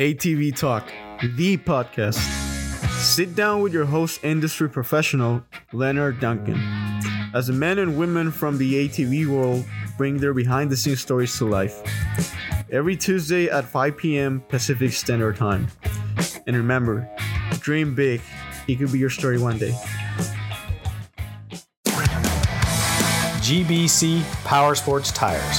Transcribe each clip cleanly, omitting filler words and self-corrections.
ATV Talk, the podcast. Sit down with your host, industry professional, Leonard Duncan, as the men and women from the ATV world bring their behind-the-scenes stories to life. Every Tuesday at 5 p.m. Pacific Standard Time. And remember, dream big. It could be your story one day. GBC Powersports Tires,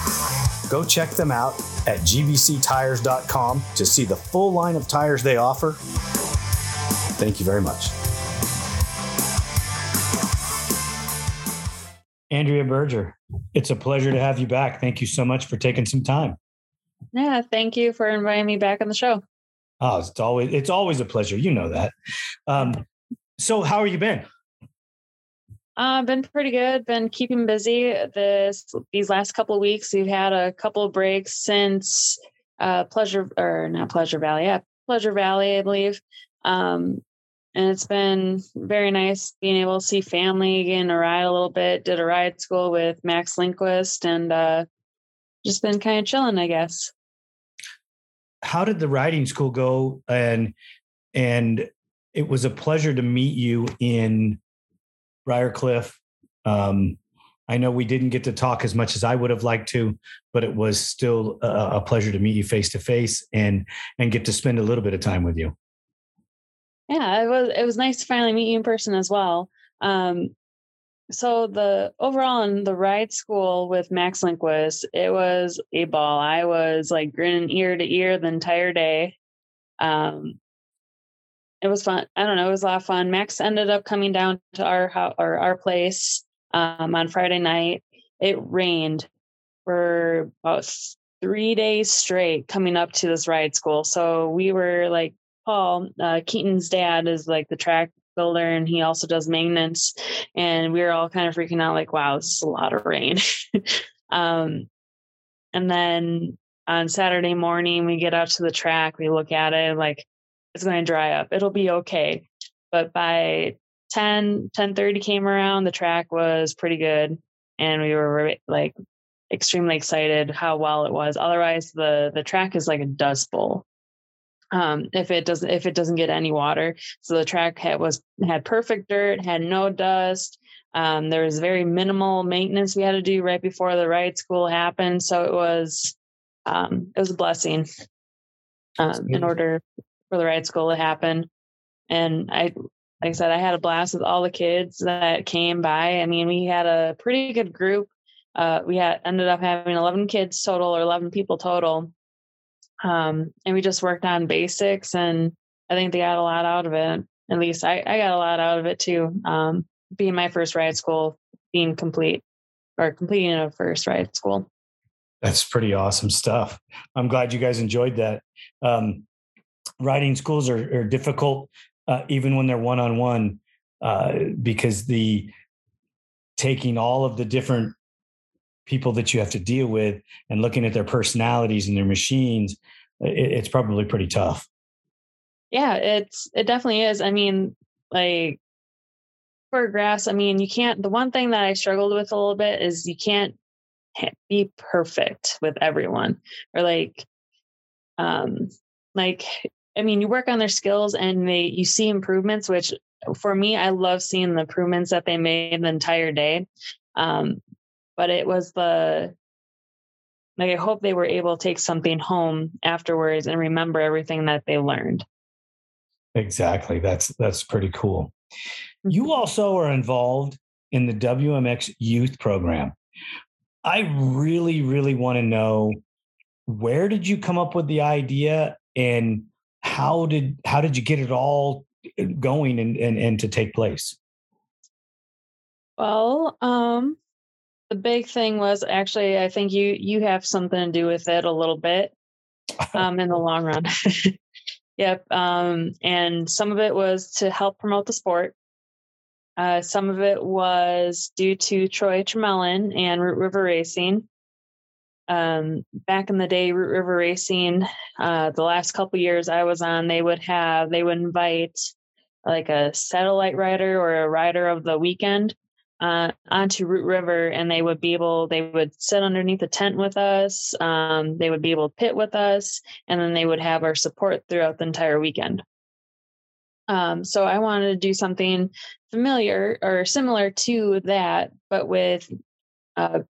Go check them out at gbctires.com to see the full line of tires they offer. Thank you very much. Andrea Berger, it's a pleasure to have you back. Thank you so much for taking some time. Yeah, thank you for inviting me back on the show. Oh, it's always a pleasure. You know that. So how have you been? Been pretty good. Been keeping busy these last couple of weeks. We've had a couple of breaks since Pleasure Valley, I believe. And it's been very nice being able to see family again, a ride a little bit. Did a ride school with Max Lindquist, and just been kind of chilling, I guess. How did the riding school go? And it was a pleasure to meet you in Briarcliff. I know we didn't get to talk as much as I would have liked to, but it was still a pleasure to meet you face to face and get to spend a little bit of time with you. Yeah, it was nice to finally meet you in person as well. So the overall in the ride school with Max Lindquist, it was a ball. I was like grinning ear to ear the entire day. It was fun. I don't know. It was a lot of fun. Max ended up coming down to our house or our place on Friday night. It rained for about 3 days straight coming up to this ride school. So we were like, Paul, Keaton's dad is like the track builder, and he also does maintenance. And we were all kind of freaking out like, wow, this is a lot of rain. And then on Saturday morning, we get out to the track. We look at it like, it's going to dry up. It'll be okay. But by 10:30 came around, the track was pretty good. And we were like extremely excited how well it was. Otherwise the track is like a dust bowl. If it doesn't get any water. So the track had perfect dirt, had no dust. There was very minimal maintenance we had to do right before the ride school happened. So it was a blessing in order for the ride school to happen. And like I said, I had a blast with all the kids that came by. I mean, we had a pretty good group. We ended up having 11 kids total, or 11 people total. And we just worked on basics, and I think they got a lot out of it. At least I got a lot out of it too. Being my first ride school, completing a first ride school. That's pretty awesome stuff. I'm glad you guys enjoyed that. Riding schools are difficult, even when they're one-on-one, because the taking all of the different people that you have to deal with and looking at their personalities and their machines, it's probably pretty tough. Yeah, it definitely is. I mean, like for grass, I mean, the one thing that I struggled with a little bit is you can't be perfect with everyone, or like, I mean, you work on their skills and you see improvements, which for me, I love seeing the improvements that they made the entire day. But it was I hope they were able to take something home afterwards and remember everything that they learned. Exactly. That's pretty cool. You also are involved in the WMX youth program. I really, really want to know, where did you come up with the idea? And how did you get it all going and to take place? Well, the big thing was actually, I think you have something to do with it a little bit, in the long run. Yep. And some of it was to help promote the sport. Some of it was due to Troy Tremellen and Root River Racing. Back in the day, Root River Racing, the last couple years I was on, they would invite like a satellite rider or a rider of the weekend onto Root River, and they would sit underneath a tent with us. They would be able to pit with us, and then they would have our support throughout the entire weekend. So I wanted to do something familiar or similar to that, but with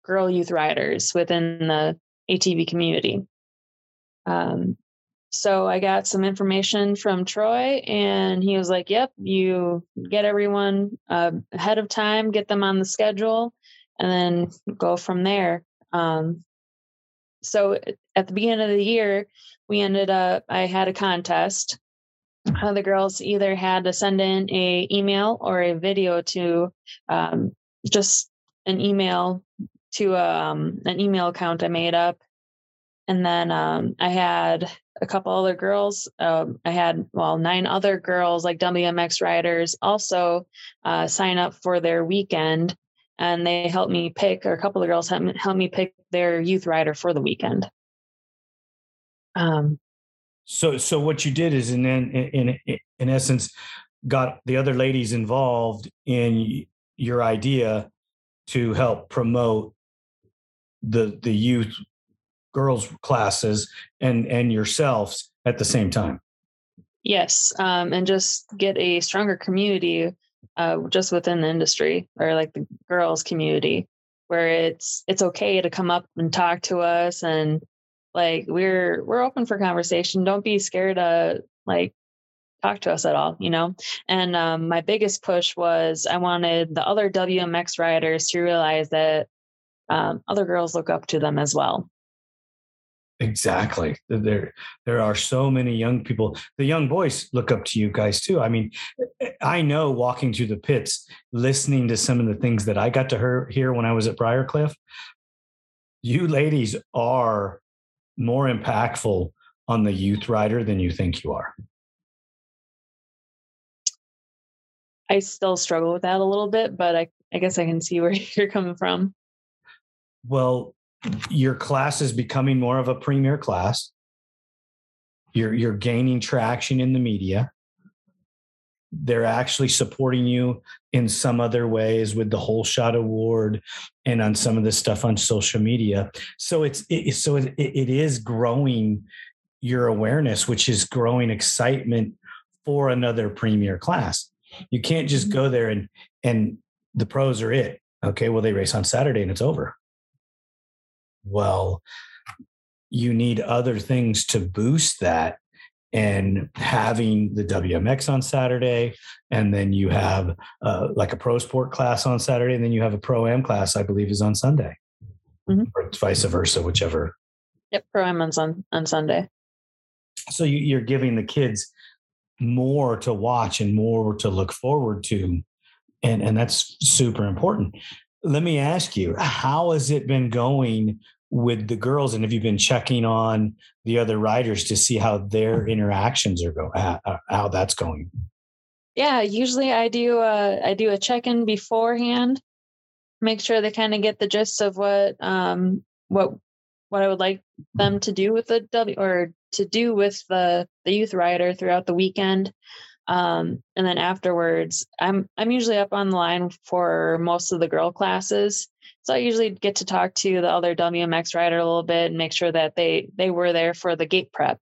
girl youth riders within the ATV community. So I got some information from Troy, and he was like, yep, you get everyone ahead of time, get them on the schedule, and then go from there. So at the beginning of the year, I had a contest. The girls either had to send in an email or a video to just an email to an email account I made up. And then I had a couple other girls. I had, 9 other girls, like WMX riders, also sign up for their weekend. And they helped me pick, or a couple of girls helped me pick their youth rider for the weekend. So what you did is, and then in essence, got the other ladies involved in your idea to help promote the youth girls classes and yourselves at the same time. Yes. And just get a stronger community just within the industry, or like the girls community, where it's okay to come up and talk to us, and like, we're open for conversation. Don't be scared to like talk to us at all, you know? And my biggest push was I wanted the other WMX riders to realize that other girls look up to them as well. Exactly. There are so many young people. The young boys look up to you guys too. I mean, I know walking through the pits, listening to some of the things that I got to hear when I was at Briarcliff, you ladies are more impactful on the youth rider than you think you are. I still struggle with that a little bit, but I guess I can see where you're coming from. Well, your class is becoming more of a premier class. You're gaining traction in the media. They're actually supporting you in some other ways with the Whole Shot Award and on some of this stuff on social media. So it is growing your awareness, which is growing excitement for another premier class. You can't just go there and the pros are it. Okay, well, they race on Saturday and it's over. Well, you need other things to boost that, and having the WMX on Saturday, and then you have like a pro sport class on Saturday, and then you have a pro-am class, I believe, is on Sunday, or vice versa, whichever. Yep. Pro-am on Sunday. So you're giving the kids more to watch and more to look forward to. And that's super important. Let me ask you, how has it been going with the girls? And have you been checking on the other riders to see how their interactions are going, how that's going? Yeah, usually I do a check-in beforehand, make sure they kind of get the gist of what I would like them to do with the youth rider throughout the weekend. And then afterwards, I'm usually up on the line for most of the girl classes. So I usually get to talk to the other WMX rider a little bit and make sure that they were there for the gate prep,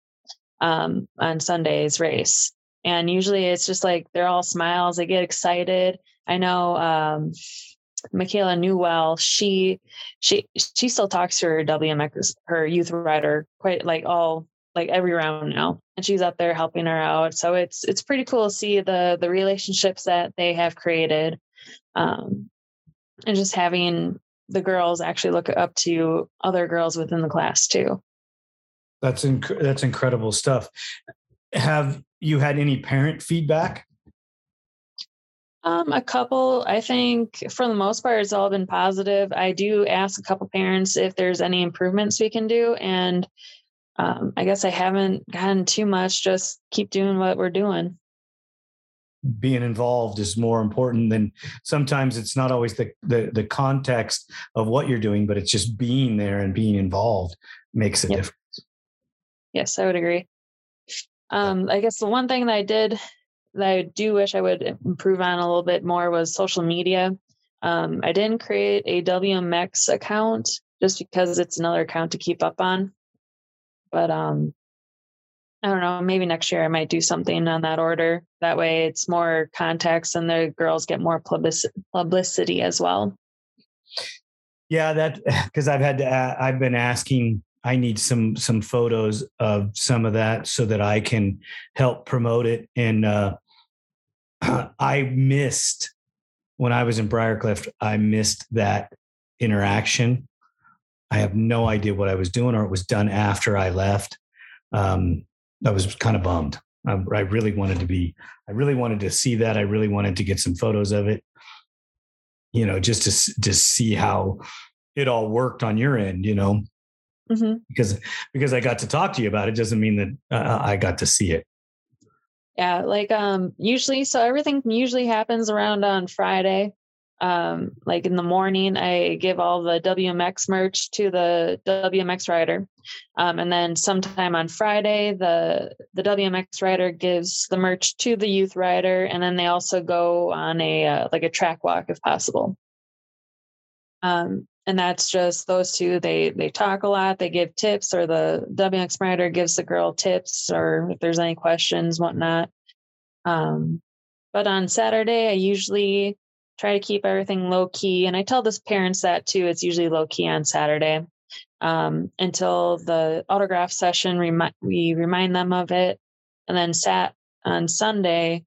on Sunday's race. And usually it's just like, they're all smiles. They get excited. I know, Michaela Newell, she still talks to her WMX, her youth rider, quite like every round now, and she's up there helping her out. So it's pretty cool to see the relationships that they have created. And just having the girls actually look up to other girls within the class too. That's incredible stuff. Have you had any parent feedback? A couple, I think for the most part, it's all been positive. I do ask a couple parents if there's any improvements we can do. And I guess I haven't gotten too much, just keep doing what we're doing. Being involved is more important than, sometimes it's not always the context of what you're doing, but it's just being there and being involved makes a difference. Yes, I would agree. I guess the one thing that I did that I do wish I would improve on a little bit more was social media. I didn't create a WMX account just because it's another account to keep up on. But I don't know, maybe next year I might do something on that order. That way it's more contacts and the girls get more publicity as well. Yeah, because I've been asking, I need some photos of some of that so that I can help promote it. And I missed, when I was in Briarcliff, I missed that interaction. I have no idea what I was doing, or it was done after I left. I was kind of bummed. I really wanted to see that. I really wanted to get some photos of it, you know, just to see how it all worked on your end, you know, because I got to talk to you about it doesn't mean that I got to see it. Yeah. Like, usually, so everything usually happens around on Friday. Like in the morning, I give all the WMX merch to the WMX rider. And then sometime on Friday, the WMX rider gives the merch to the youth rider. And then they also go on a track walk if possible. And that's just those two. They talk a lot. They give tips, or the WMX rider gives the girl tips, or if there's any questions, whatnot. But on Saturday, I usually try to keep everything low key. And I tell the parents that too. It's usually low key on Saturday until the autograph session. We remind them of it. And then on Sunday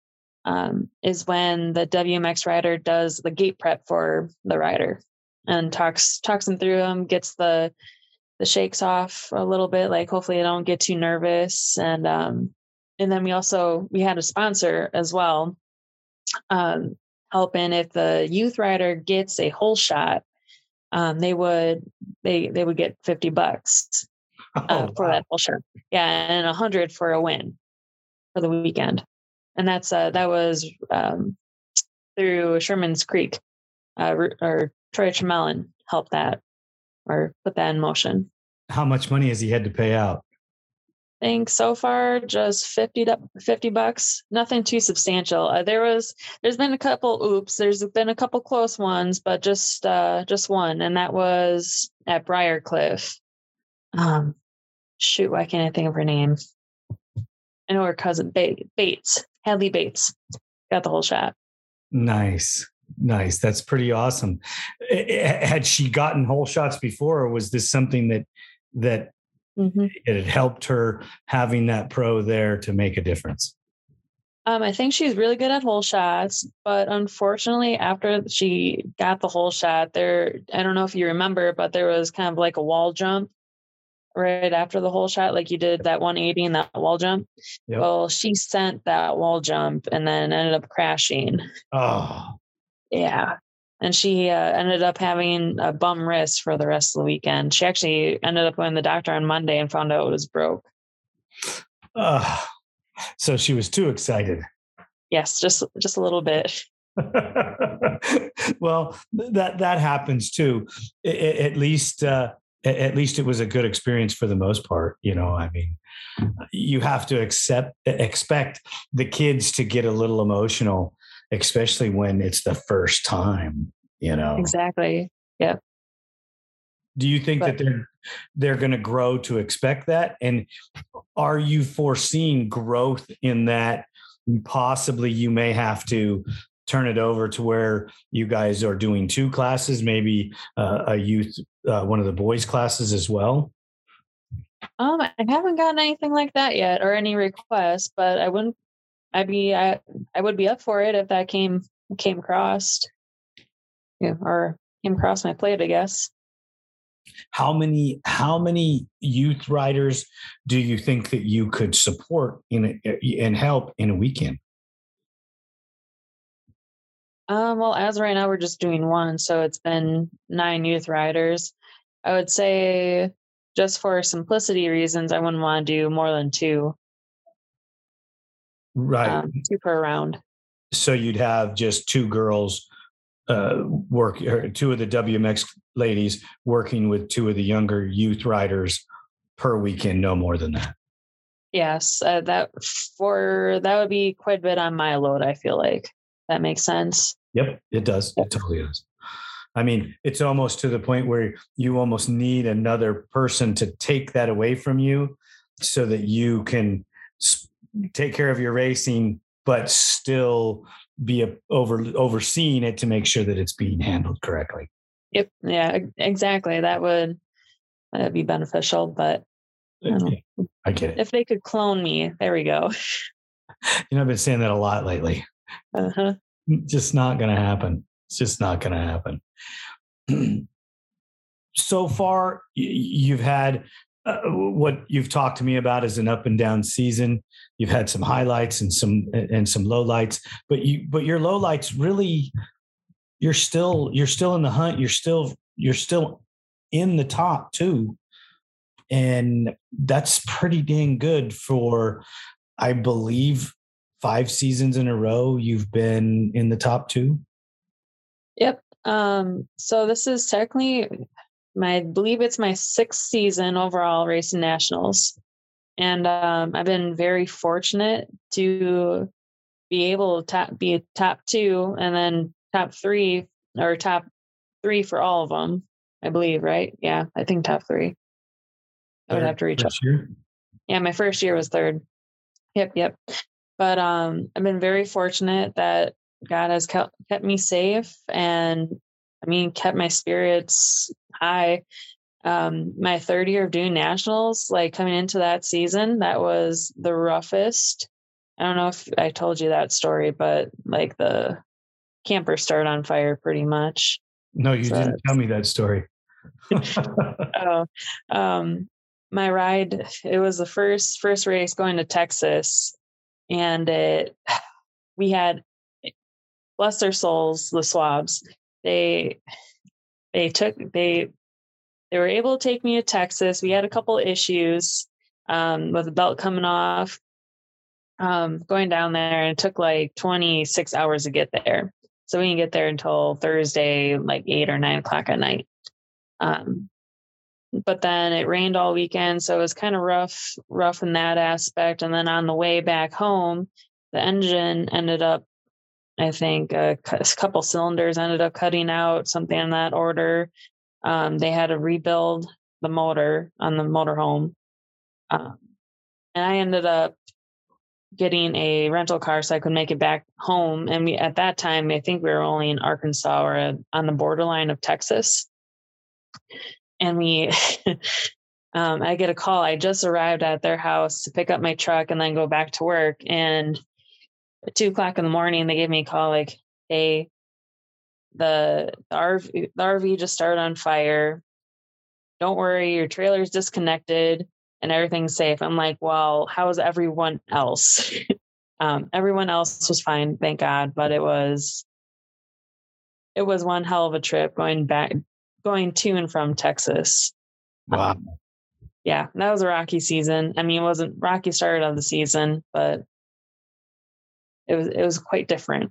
is when the WMX rider does the gate prep for the rider, and talks them through them, gets the shakes off a little bit. Like, hopefully I don't get too nervous. And then we had a sponsor as well, helping. If the youth rider gets a whole shot, they would get $50 for that whole shot. Yeah. And 100 for a win for the weekend. And that was through Sherman's Creek, or Troy Tremellen helped that, or put that in motion. How much money has he had to pay out? I think so far just $50, nothing too substantial. There's been a couple oops. There's been a couple close ones, but just one. And that was at Briarcliff. Why can't I think of her name? I know her cousin, Bates, Hadley Bates, got the whole shot. Nice. That's pretty awesome. Had she gotten whole shots before, or was this something that it had helped her having that pro there to make a difference? I think she's really good at whole shots, but unfortunately after she got the whole shot there, I don't know if you remember, but there was kind of like a wall jump right after the whole shot. Like, you did that 180 and that wall jump. Yep. Well, she sent that wall jump and then ended up crashing. Oh, yeah. And she ended up having a bum wrist for the rest of the weekend. She actually ended up going to the doctor on Monday and found out it was broke. So she was too excited. Yes, just a little bit. Well, that happens too. At least it was a good experience for the most part. You know, I mean, you have to expect the kids to get a little emotional, especially when it's the first time, you know. Exactly. Yeah. Do you think that they're going to grow to expect that? And are you foreseeing growth in that? Possibly you may have to turn it over to where you guys are doing two classes, maybe a youth, one of the boys' classes as well. I haven't gotten anything like that yet, or any requests, but I would be up for it if that came across my plate, I guess. How many youth riders do you think that you could support and help in a weekend? Well, as of right now, we're just doing one, so it's been 9 youth riders. I would say just for simplicity reasons, I wouldn't want to do more than two. Right. Two per round. So you'd have just two girls work, or two of the WMX ladies working with two of the younger youth riders per weekend, no more than that. Yes. That would be quite a bit on my load. I feel like that makes sense. Yep. It does. It totally does. I mean, it's almost to the point where you almost need another person to take that away from you so that you can take care of your racing, but still be overseeing it to make sure that it's being handled correctly. Yep. Yeah, exactly. That'd be beneficial, but I get it. If they could clone me, there we go. You know, I've been saying that a lot lately. Uh-huh. Just not going to happen. It's just not going to happen. So far, you've had what you've talked to me about is an up and down season. You've had some highlights and some lowlights, but your lowlights really, you're still in the hunt. You're still in the top two. And that's pretty dang good for, I believe, 5 seasons in a row you've been in the top two. Yep. So this is technically I believe it's my 6th season overall racing nationals. And I've been very fortunate to be able to be top 2 and then top 3 for all of them, I believe, right? Yeah, I think top 3. I would have to reach out. Yeah, my first year was 3rd. Yep. But I've been very fortunate that God has kept me safe and, I mean, kept my spirits high. My 3rd year of doing nationals, like coming into that season, that was the roughest. I don't know if I told you that story, but like the camper started on fire pretty much. No, you didn't tell me that story. My ride, it was the first race going to Texas, and we had, bless their souls, the swabs. They were able to take me to Texas. We had a couple issues with the belt coming off, going down there, and it took like 26 hours to get there. So we didn't get there until Thursday, like 8 or 9 o'clock at night. But then it rained all weekend, so it was kind of rough in that aspect. And then on the way back home, the engine ended up, I think a couple cylinders ended up cutting out, something in that order. They had to rebuild the motor on the motorhome. And I ended up getting a rental car so I could make it back home. And at that time, I think we were only in Arkansas or on the borderline of Texas. And I get a call. I just arrived at their house to pick up my truck and then go back to work. And at 2 o'clock in the morning, they gave me a call like, hey, the RV just started on fire. Don't worry, your trailer's disconnected and everything's safe. I'm like, well, how is everyone else? Everyone else was fine, thank God. But it was one hell of a trip going to and from Texas. Wow. Yeah, that was a rocky season. I mean, it wasn't rocky start of the season, but it was quite different.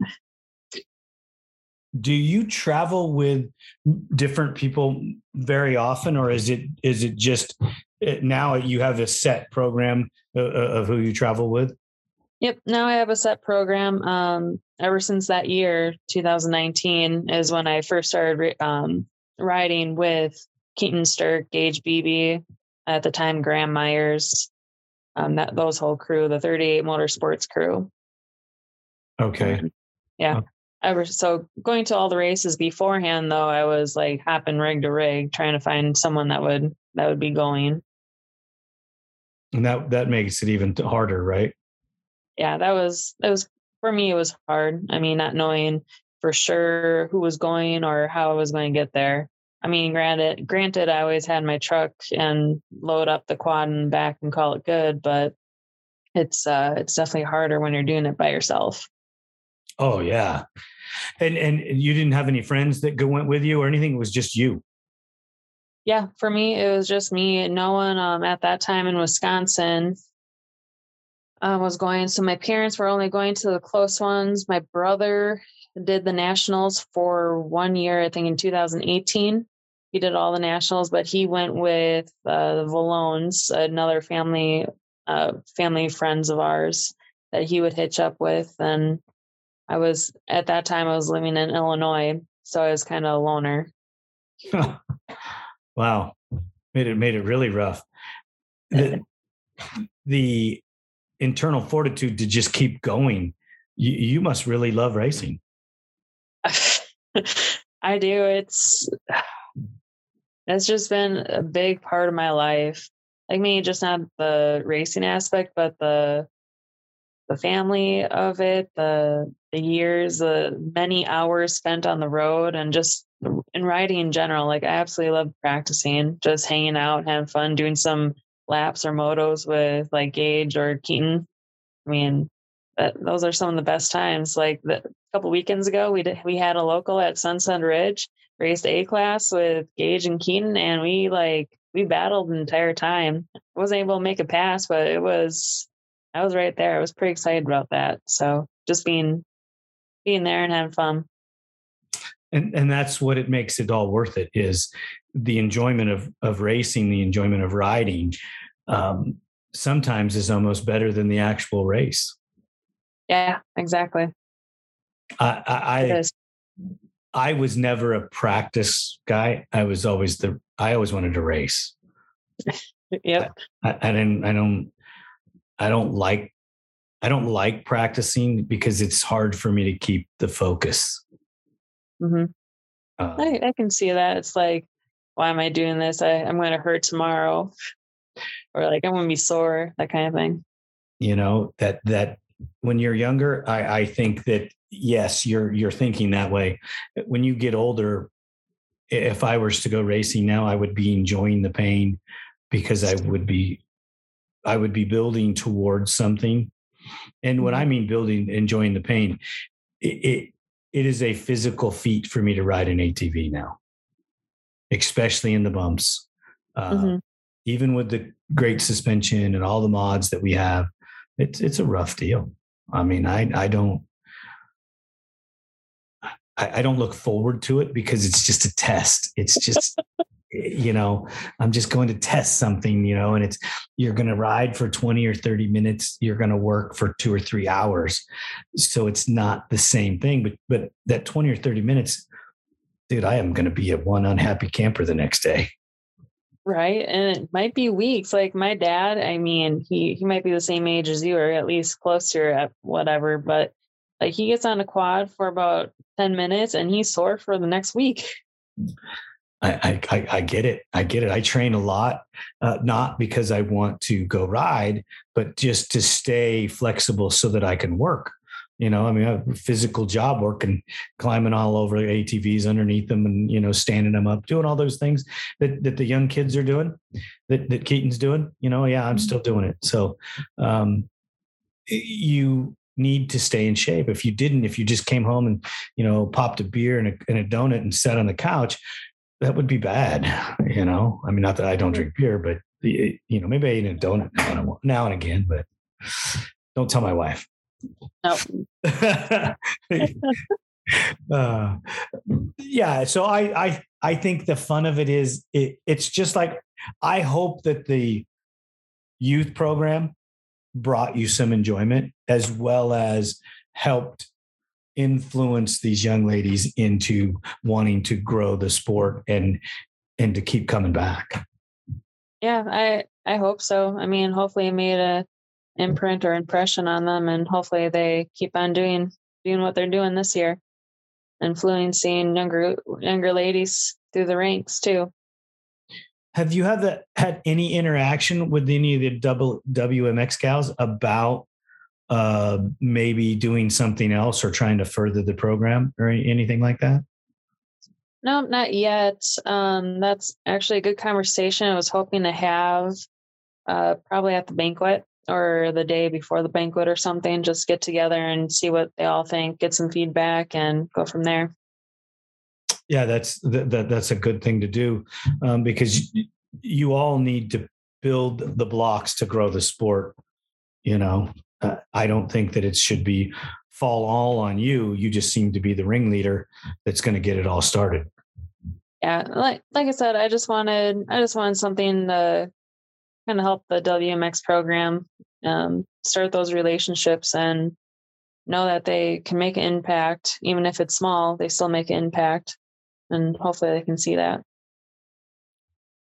Do you travel with different people very often, or is it just now you have a set program of who you travel with? Yep. Now I have a set program. Ever since that year, 2019 is when I first started riding with Keaton Sturk, Gage Beebe, at the time, Graham Myers, those whole crew, the 38 Motorsports crew. Okay. Yeah. So going to all the races beforehand, though, I was like hopping rig to rig, trying to find someone that would be going. And that makes it even harder, right? Yeah, that was for me. It was hard. I mean, not knowing for sure who was going or how I was going to get there. I mean, granted, I always had my truck and load up the quad and back and call it good, but it's definitely harder when you're doing it by yourself. Oh yeah. And you didn't have any friends that went with you or anything? It was just you. yeah, for me, it was just me. No one at that time in Wisconsin was going. So my parents were only going to the close ones. My brother did the nationals for 1 year, I think in 2018. He did all the nationals, but he went with the Vallones, another family friends of ours that he would hitch up with. And I was, at that time, I was living in Illinois, so I was kind of a loner. Wow. Made it really rough. The internal fortitude to just keep going. You must really love racing. I do. It's just been a big part of my life. Like me, just not the racing aspect, but the family of it, the years, the many hours spent on the road, and just in riding in general. Like I absolutely love practicing, just hanging out, having fun, doing some laps or motos with like Gage or Keaton. I mean, those are some of the best times. Like a couple weekends ago, we had a local at Sunset Ridge, raced A class with Gage and Keaton, and we battled the entire time. I wasn't able to make a pass, but I was right there. I was pretty excited about that. So just being there and having fun. And that's what it makes it all worth it, is the enjoyment of racing, the enjoyment of riding sometimes is almost better than the actual race. Yeah, exactly. I was never a practice guy. I always wanted to race. Yep. I don't like practicing because it's hard for me to keep the focus. Mm-hmm. I can see that. It's like, why am I doing this? I'm going to hurt tomorrow, or like I'm going to be sore, that kind of thing. You know, that when you're younger, I think that, yes, you're thinking that way. When you get older, if I were to go racing now, I would be enjoying the pain because I would be building towards something. And what I mean building, enjoying the pain, it is a physical feat for me to ride an ATV now, especially in the bumps. Even with the great suspension and all the mods that we have, it's a rough deal. I mean, I don't look forward to it because it's just a test. It's just, you know, I'm just going to test something, you know, and you're going to ride for 20 or 30 minutes. You're going to work for 2 or 3 hours. So it's not the same thing, but that 20 or 30 minutes, dude, I am going to be at one unhappy camper the next day. Right. And it might be weeks. Like my dad, I mean, he might be the same age as you, or at least closer at whatever, but like he gets on a quad for about 10 minutes and he's sore for the next week. I get it. I get it. I train a lot, not because I want to go ride, but just to stay flexible so that I can work. You know, I mean, I have a physical job working, climbing all over ATVs underneath them and, you know, standing them up, doing all those things that the young kids are doing, that Keaton's doing, you know. Yeah, I'm still doing it. So you need to stay in shape. If you just came home and, you know, popped a beer and a donut and sat on the couch, that would be bad, you know. I mean, not that I don't drink beer, but, you know, maybe I eat a donut now and again, but don't tell my wife. No. Yeah. So I think the fun of it is it's just like, I hope that the youth program brought you some enjoyment as well as helped influence these young ladies into wanting to grow the sport and to keep coming back. Yeah, I hope so. I mean, hopefully it made an imprint or impression on them, and hopefully they keep on doing what they're doing this year, influencing younger ladies through the ranks too. Have you had any interaction with any of the double WMX gals about maybe doing something else or trying to further the program or anything like that? No, not yet. That's actually a good conversation I was hoping to have probably at the banquet or the day before the banquet or something. Just get together and see what they all think, get some feedback, and go from there. Yeah, that's a good thing to do, because you all need to build the blocks to grow the sport. You know, I don't think that it should be fall all on you. You just seem to be the ringleader that's going to get it all started. Yeah. Like I said, I just wanted something to kind of help the WMX program, start those relationships and know that they can make an impact. Even if it's small, they still make an impact, and hopefully they can see that.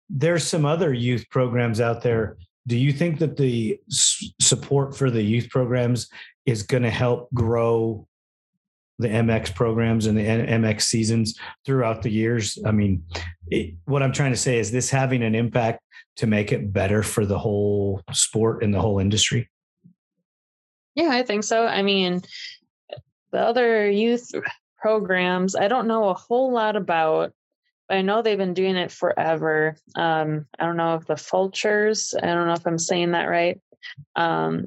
There's some other youth programs out there. Do you think that the support for the youth programs is going to help grow the MX programs and the MX seasons throughout the years? I mean, what I'm trying to say is this having an impact to make it better for the whole sport and the whole industry? Yeah, I think so. I mean, the other youth programs, I don't know a whole lot about, but I know they've been doing it forever. I don't know if the Fulchers, I don't know if I'm saying that right. I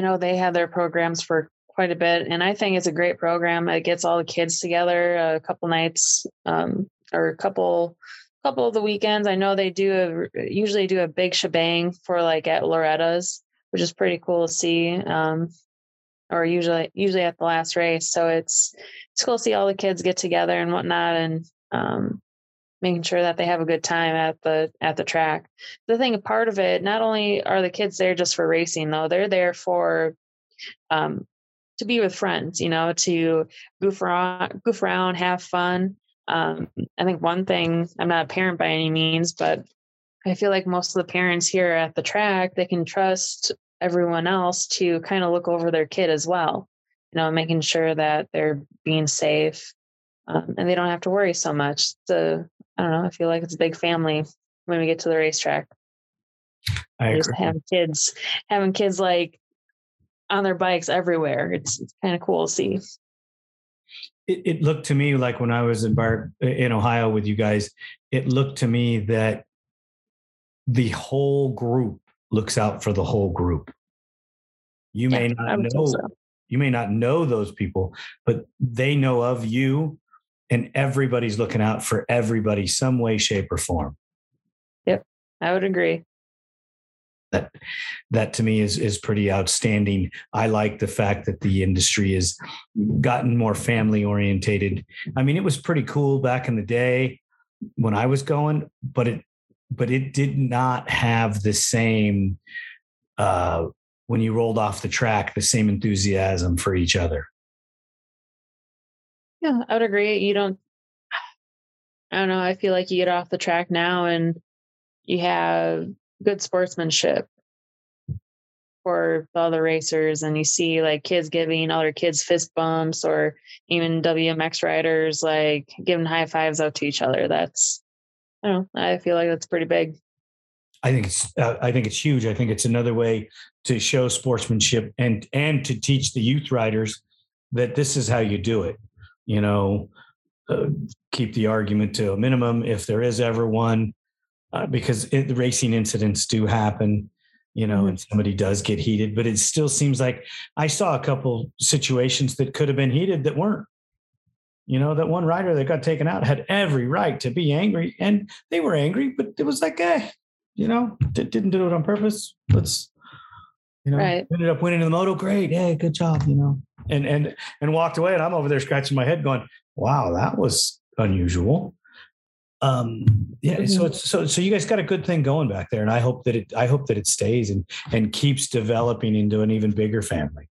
know they had their programs for quite a bit, and I think it's a great program. It gets all the kids together a couple nights, or a couple of the weekends. I know they usually do a big shebang for like at Loretta's, which is pretty cool to see, or usually at the last race. So it's cool to see all the kids get together and whatnot, and making sure that they have a good time at the track. The thing, a part of it, not only are the kids there just for racing, though, they're there for to be with friends, you know, to goof around, have fun. I think one thing, I'm not a parent by any means, but I feel like most of the parents here at the track, they can trust everyone else to kind of look over their kid as well, you know, making sure that they're being safe, and they don't have to worry so much. So I don't know, I feel like it's a big family when we get to the racetrack. Just having kids like on their bikes everywhere. It's kind of cool to see. It looked to me like when I was in Ohio with you guys, it looked to me that the whole group looks out for the whole group. You may not know those people, but they know of you, and everybody's looking out for everybody some way, shape, or form. Yep, I would agree. That to me is pretty outstanding. I like the fact that the industry has gotten more family orientated. I mean, it was pretty cool back in the day when I was going, but it did not have the same, when you rolled off the track, the same enthusiasm for each other. Yeah, I would agree. I don't know. I feel like you get off the track now and you have good sportsmanship for the other racers. And you see like kids giving other kids fist bumps, or even WMX riders, like giving high fives out to each other. I feel like that's pretty big. I think it's huge. I think it's another way to show sportsmanship and to teach the youth riders that this is how you do it. You know, keep the argument to a minimum if there is ever one, because the racing incidents do happen, you know, and somebody does get heated, but it still seems like I saw a couple situations that could have been heated that weren't. You know, that one rider that got taken out had every right to be angry, and they were angry, but it was like, hey, you know, didn't do it on purpose. Let's, you know, right. Ended up winning the moto. Great. Hey, good job. You know, and walked away, and I'm over there scratching my head going, wow, that was unusual. Yeah. Mm-hmm. So you guys got a good thing going back there, and I hope that it stays and keeps developing into an even bigger family.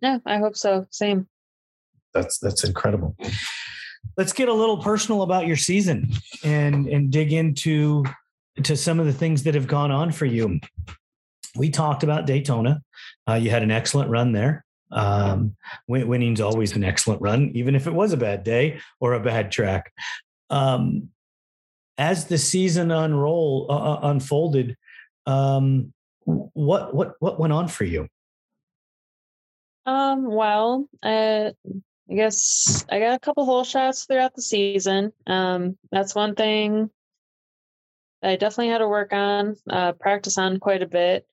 Yeah, I hope so. Same. That's incredible. Let's get a little personal about your season and dig into some of the things that have gone on for you. We talked about Daytona. You had an excellent run there. Winning's always an excellent run, even if it was a bad day or a bad track. As the season unfolded, what went on for you? I guess I got a couple hole shots throughout the season. That's one thing I definitely had to work on, practice on quite a bit.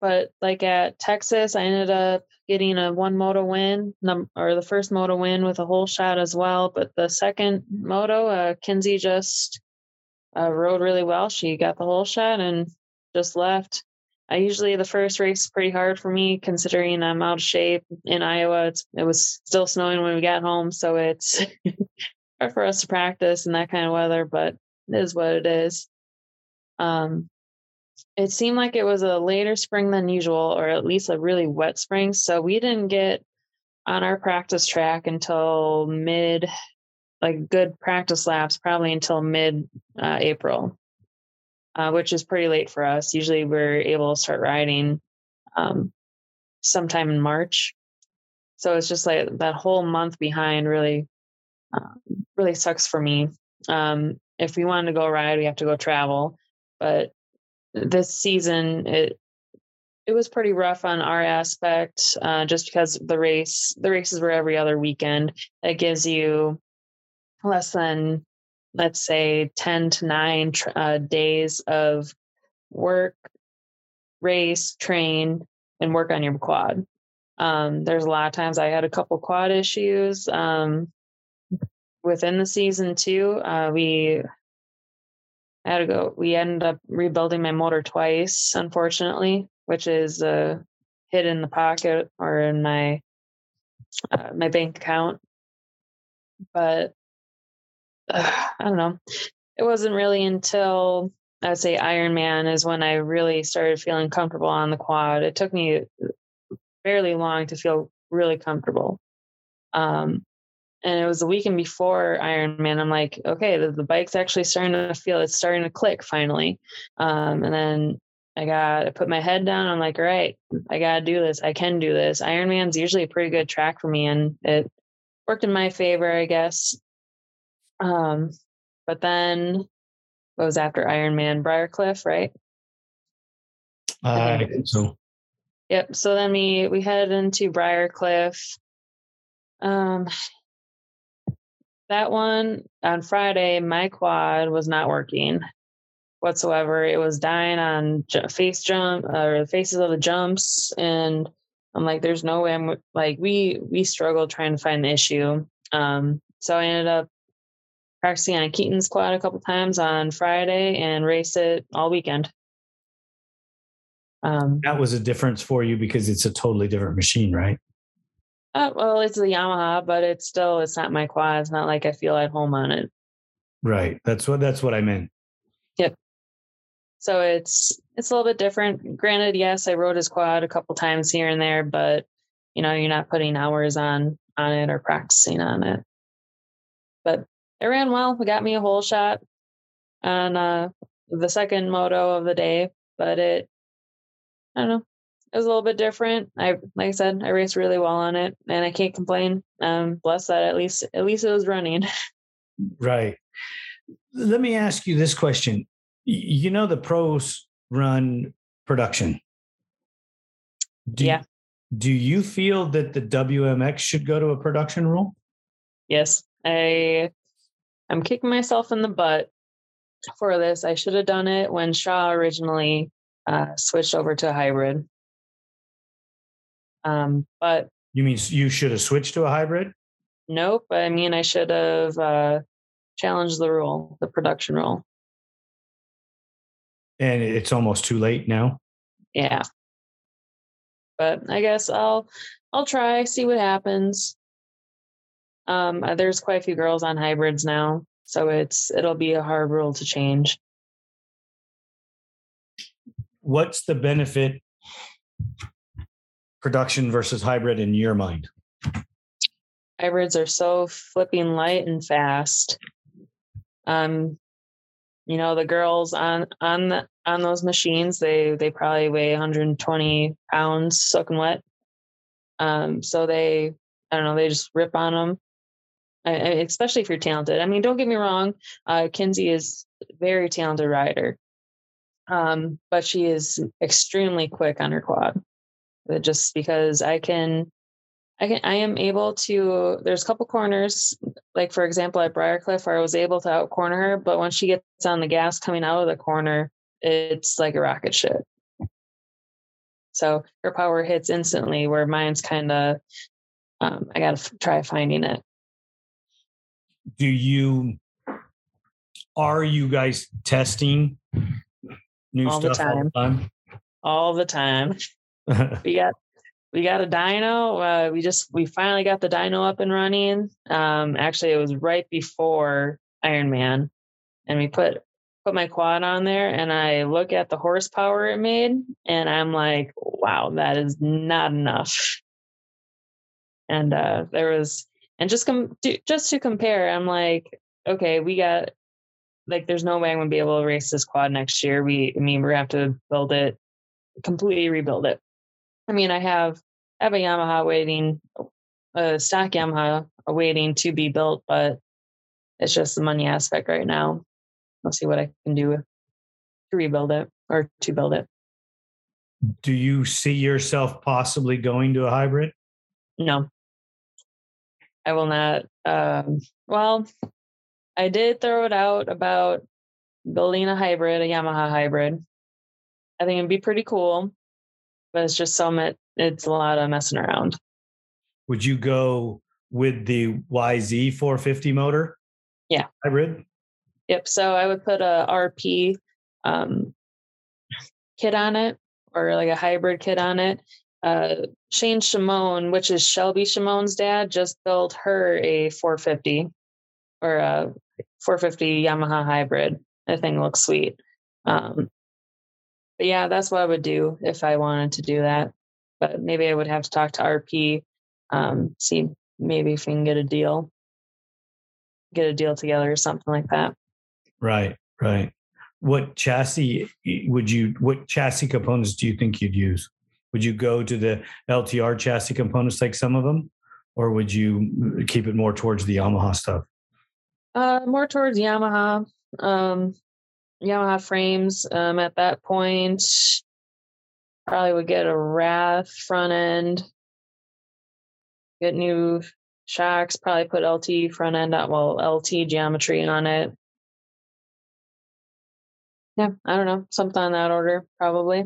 But like at Texas, I ended up getting a one moto win, or the first moto win with a hole shot as well. But the second moto, Kinsey just rode really well. She got the hole shot and just left. I usually, the first race is pretty hard for me considering I'm out of shape in Iowa. It was still snowing when we got home, so it's hard for us to practice in that kind of weather, but it is what it is. It seemed like it was a later spring than usual, or at least a really wet spring. So we didn't get on our practice track until good practice laps, probably until mid-April, which is pretty late for us. Usually we're able to start riding sometime in March. So it's just like that whole month behind really sucks for me. If we wanted to go ride, we have to go travel. But this season, it was pretty rough on our aspect, just because the races were every other weekend. That gives you less than, let's say, 10 to 9 days of work, race, train, and work on your quad. There's a lot of times I had a couple quad issues within the season too. We ended up rebuilding my motor twice, unfortunately, which is a hit in the pocket or in my my bank account. But I don't know. It wasn't really until I would say Ironman is when I really started feeling comfortable on the quad. It took me fairly long to feel really comfortable. And it was the weekend before Ironman. I'm like, okay, the bike's actually starting to click finally. And then I put my head down. I'm like, all right, I got to do this. I can do this. Ironman's usually a pretty good track for me, and it worked in my favor, I guess. But then what was after Ironman? Briarcliff, right? I think so. Yep. So then we headed into Briarcliff. That one on Friday, my quad was not working whatsoever. It was dying on face jump or faces of the jumps. And I'm like, there's no way we struggled trying to find the issue. So I ended up practicing on Keaton's quad a couple times on Friday and raced it all weekend. That was a difference for you because it's a totally different machine, right? Well, it's the Yamaha, but it's not my quad. It's not like I feel at home on it. Right. That's what I meant. Yep. So it's a little bit different. Granted, yes, I rode his quad a couple times here and there, but you're not putting hours on it or practicing on it. But it ran well. It got me a hole shot on the second moto of the day, but I don't know. It was a little bit different. Like I said, I raced really well on it, and I can't complain. Bless that. At least it was running. Right. Let me ask you this question. The pros run production. Do you feel that the WMX should go to a production rule? Yes. I'm kicking myself in the butt for this. I should have done it when Shaw originally switched over to a hybrid. But you mean you should have switched to a hybrid? Nope. I mean, I should have challenged the rule, the production rule. And it's almost too late now. Yeah. But I guess I'll try, see what happens. There's quite a few girls on hybrids now, so it'll be a hard rule to change. What's the benefit? Production versus hybrid in your mind? Hybrids are so flipping light and fast. The girls on those machines, they probably weigh 120 pounds soaking wet. So they just rip on them. Especially if you're talented. I mean, don't get me wrong. Kinsey is a very talented rider. But she is extremely quick on her quad. Just because I am able to, there's a couple corners, like for example, at Briarcliff, where I was able to out corner her, but once she gets on the gas coming out of the corner, it's like a rocket ship. So her power hits instantly, where mine's kind of, I got to try finding it. Are you guys testing new stuff all the time? All the time. We got a dyno. We finally got the dyno up and running. Actually, it was right before Ironman, and we put my quad on there, and I look at the horsepower it made, and I'm like, wow, that is not enough. And just to compare, I'm like, okay, we got, like, there's no way I'm gonna be able to race this quad next year. We're gonna have to build it, completely rebuild it. I mean, I have a Yamaha waiting, a stock Yamaha waiting to be built, but it's just the money aspect right now. I'll see what I can do to rebuild it or to build it. Do you see yourself possibly going to a hybrid? No, I will not. I did throw it out about building a Yamaha hybrid. I think it'd be pretty cool. But it's just it's a lot of messing around. Would you go with the YZ 450 motor? Yeah. Hybrid? Yep. So I would put a RP kit on it, or like a hybrid kit on it. Shane Shimone, which is Shelby Shimone's dad, just built her a 450 or a 450 Yamaha hybrid. That thing looks sweet. But yeah, that's what I would do if I wanted to do that. But maybe I would have to talk to RP, see maybe if we can get a deal together or something like that. Right. What chassis components do you think you'd use? Would you go to the LTR chassis components, like some of them, or would you keep it more towards the Yamaha stuff? More towards Yamaha. Yamaha frames. At that point, probably would get a Wrath front end, get new shocks, probably put LT front end on, LT geometry on it. Yeah, I don't know, something in that order probably.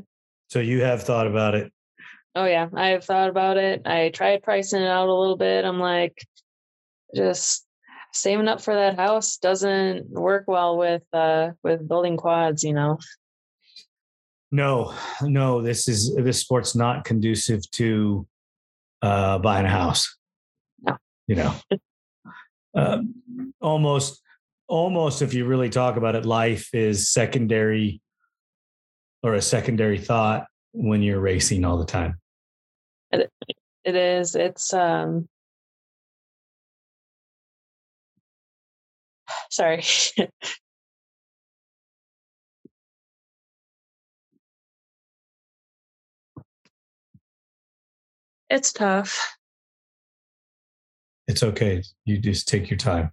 So you have thought about it? Oh yeah, I have thought about it. I tried pricing it out a little bit. I'm like, just saving up for that house doesn't work well with building quads, you know? No, this sport's not conducive to, buying a house, no. You know, almost if you really talk about it, life is secondary, or a secondary thought when you're racing all the time. It is. It's, sorry. It's tough. It's okay. You just take your time.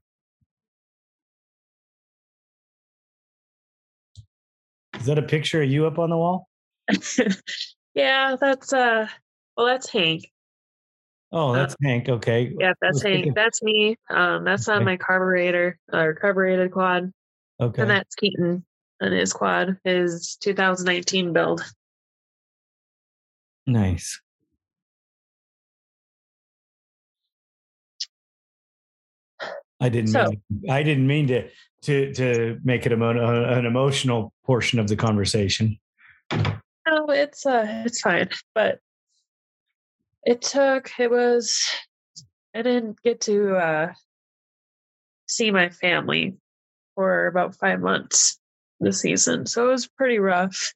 Is that a picture of you up on the wall? Yeah, that's that's Hank. Oh, that's Hank. Okay. Yeah, that's Hank. That's me. That's on my carburetor or carbureted quad. Okay. And that's Keaton and his quad, his 2019 build. Nice. I didn't mean to make it an emotional portion of the conversation. No, it's fine, but. I didn't get to see my family for about 5 months this season. So it was pretty rough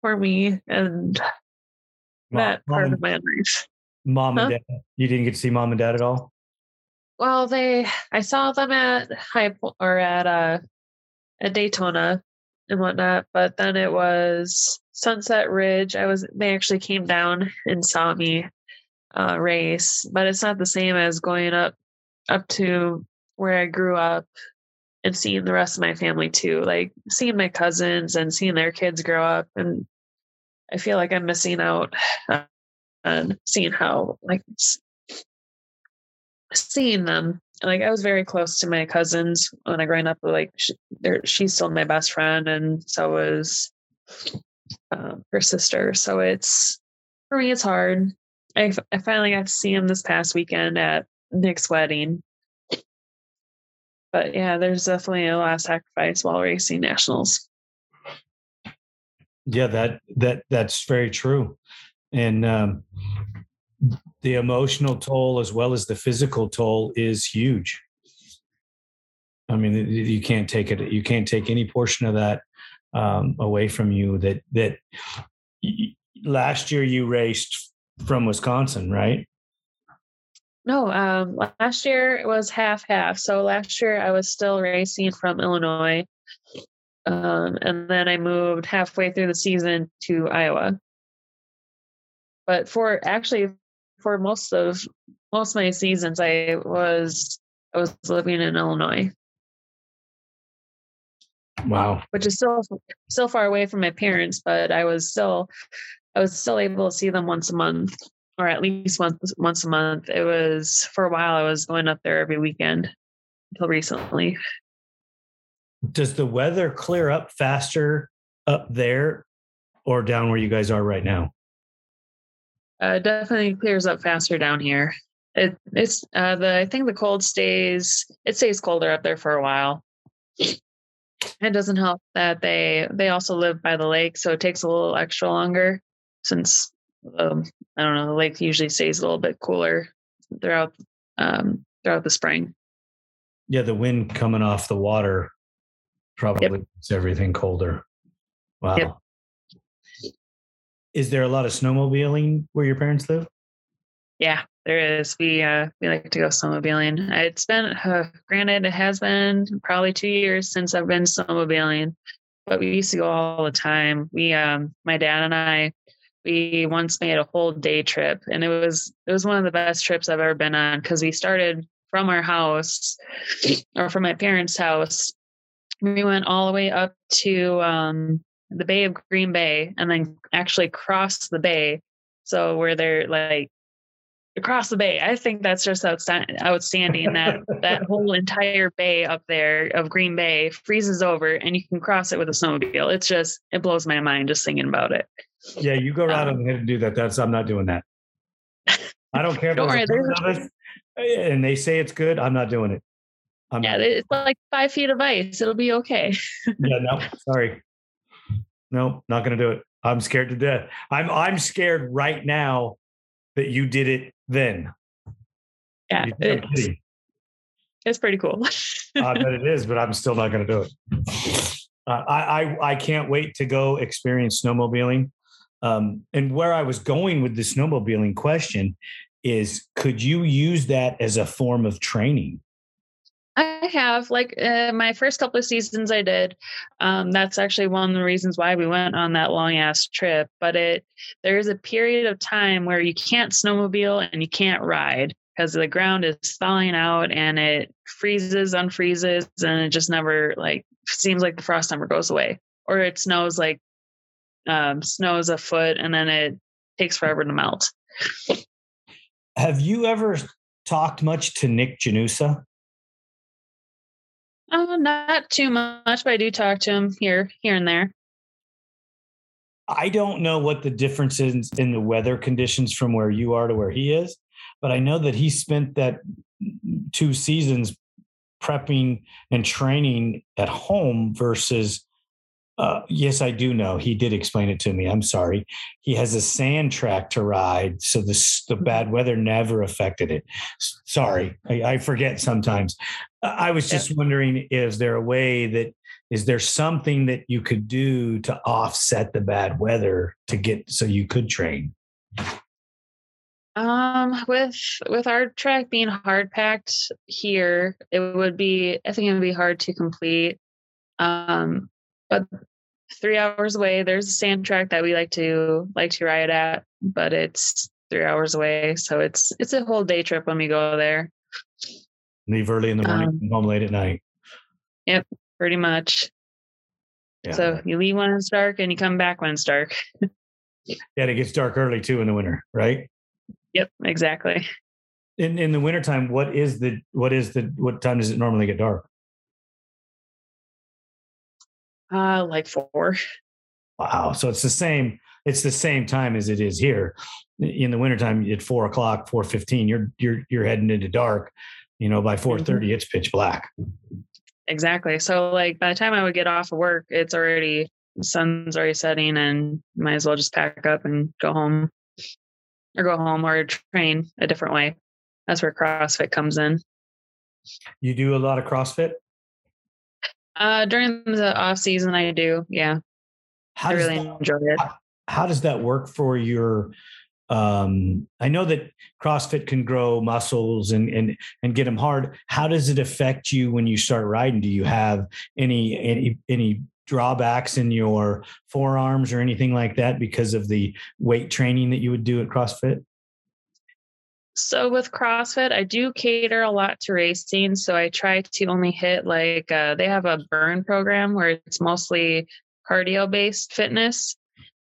for me and part of my life. Mom and Dad, you didn't get to see Mom and Dad at all? Well, I saw them at at Daytona and whatnot, but then it was Sunset Ridge. They actually came down and saw me race, but it's not the same as going up to where I grew up and seeing the rest of my family too, like seeing my cousins and seeing their kids grow up. And I feel like I'm missing out on seeing how, like, seeing them. Like, I was very close to my cousins when I growing up. Like, she's still my best friend, and so was her sister. So it's, for me, it's hard. I finally got to see him this past weekend at Nick's wedding. But yeah, there's definitely a lot of sacrifice while racing nationals. Yeah, that's very true. And the emotional toll as well as the physical toll is huge. I mean, you can't take it. You can't take any portion of that away from you. That last year you raced from Wisconsin, right? No, last year it was half. So last year I was still racing from Illinois, and then I moved halfway through the season to Iowa. But for most of my seasons, I was living in Illinois. Wow. Which is still far away from my parents, but I was still able to see them once a month, or at least once a month. It was, for a while, I was going up there every weekend until recently. Does the weather clear up faster up there or down where you guys are right now? Definitely clears up faster down here. I think the cold stays colder up there for a while. It doesn't help that they also live by the lake, so it takes a little extra longer since the lake usually stays a little bit cooler throughout the spring. Yeah, the wind coming off the water probably makes everything colder. Wow. Yep. Is there a lot of snowmobiling where your parents live? Yeah, there is. We like to go snowmobiling. It's been, granted, it has been probably 2 years since I've been snowmobiling, but we used to go all the time. My dad and I, we once made a whole day trip, and it was one of the best trips I've ever been on, because we started from our house, or from my parents' house. We went all the way up to the Bay of Green Bay, and then actually crossed the bay. So where they're like, across the bay. I think that's just outstanding that that whole entire bay up there of Green Bay freezes over and you can cross it with a snowmobile. It's just, it blows my mind just thinking about it. Yeah, you go out and do that. I'm not doing that. I don't care. Don't worry, and they say it's good. I'm not doing it. It's like 5 feet of ice. It'll be okay. Yeah, no, sorry. No, not going to do it. I'm scared to death. I'm scared right now that you did it then. Yeah, it's pretty cool. I bet it is, but I'm still not going to do it. I can't wait to go experience snowmobiling. And where I was going with the snowmobiling question is, could you use that as a form of training? I have, my first couple of seasons I did. That's actually one of the reasons why we went on that long ass trip. But there is a period of time where you can't snowmobile and you can't ride because the ground is thawing out and it freezes, unfreezes, and it just never seems like the frost never goes away, or it snows snows a foot and then it takes forever to melt. Have you ever talked much to Nick Janusa? Not too much, but I do talk to him here and there. I don't know what the difference is in the weather conditions from where you are to where he is, but I know that he spent that 2 seasons prepping and training at home versus, yes, I do know. He did explain it to me. I'm sorry. He has a sand track to ride, so the bad weather never affected it. Sorry. I forget sometimes. I was just wondering, is there something that you could do to offset the bad weather so you could train? With our track being hard packed here, I think it would be hard to complete. But 3 hours away, there's a sand track that we like to ride at, but it's 3 hours away. So it's a whole day trip when we go there. Leave early in the morning, come home late at night. Yep, pretty much. Yeah. So you leave when it's dark and you come back when it's dark. Yeah, and it gets dark early too in the winter, right? Yep, exactly. In the wintertime, what time does it normally get dark? Like 4. Wow. So it's the same. It's the same time as it is here in the wintertime at 4 o'clock, 4:15, you're heading into dark, you know, by 4:30, it's pitch black. Exactly. So like by the time I would get off of work, it's already, the sun's already setting and might as well just pack up and go home or train a different way. That's where CrossFit comes in. You do a lot of CrossFit? During the off season, I do. Yeah. I really enjoy it. How does that work for your, I know that CrossFit can grow muscles and get them hard. How does it affect you when you start riding? Do you have any drawbacks in your forearms or anything like that because of the weight training that you would do at CrossFit? So with CrossFit, I do cater a lot to racing. So I try to only hit like, they have a burn program where it's mostly cardio based fitness.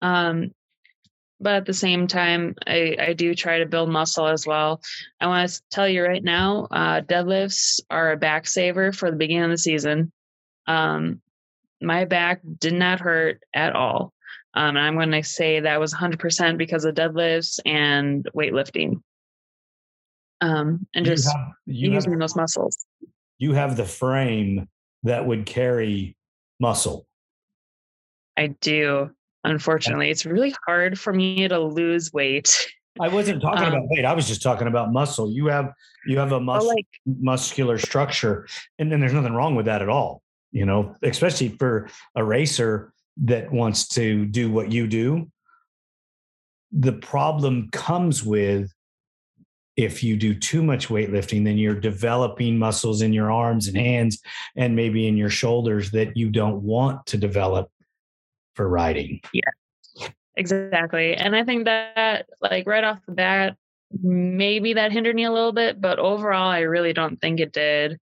But at the same time, I do try to build muscle as well. I want to tell you right now, deadlifts are a back saver for the beginning of the season. My back did not hurt at all. And I'm going to say that was 100% because of deadlifts and weightlifting. And just using those muscles. You have the frame that would carry muscle. I do. Unfortunately, it's really hard for me to lose weight. I wasn't talking about weight. I was just talking about muscle. You have a muscular structure, and then there's nothing wrong with that at all. You know, especially for a racer that wants to do what you do. The problem comes with, if you do too much weightlifting, then you're developing muscles in your arms and hands and maybe in your shoulders that you don't want to develop for riding. Yeah, exactly. And I think that like right off the bat, maybe that hindered me a little bit, but overall, I really don't think it did.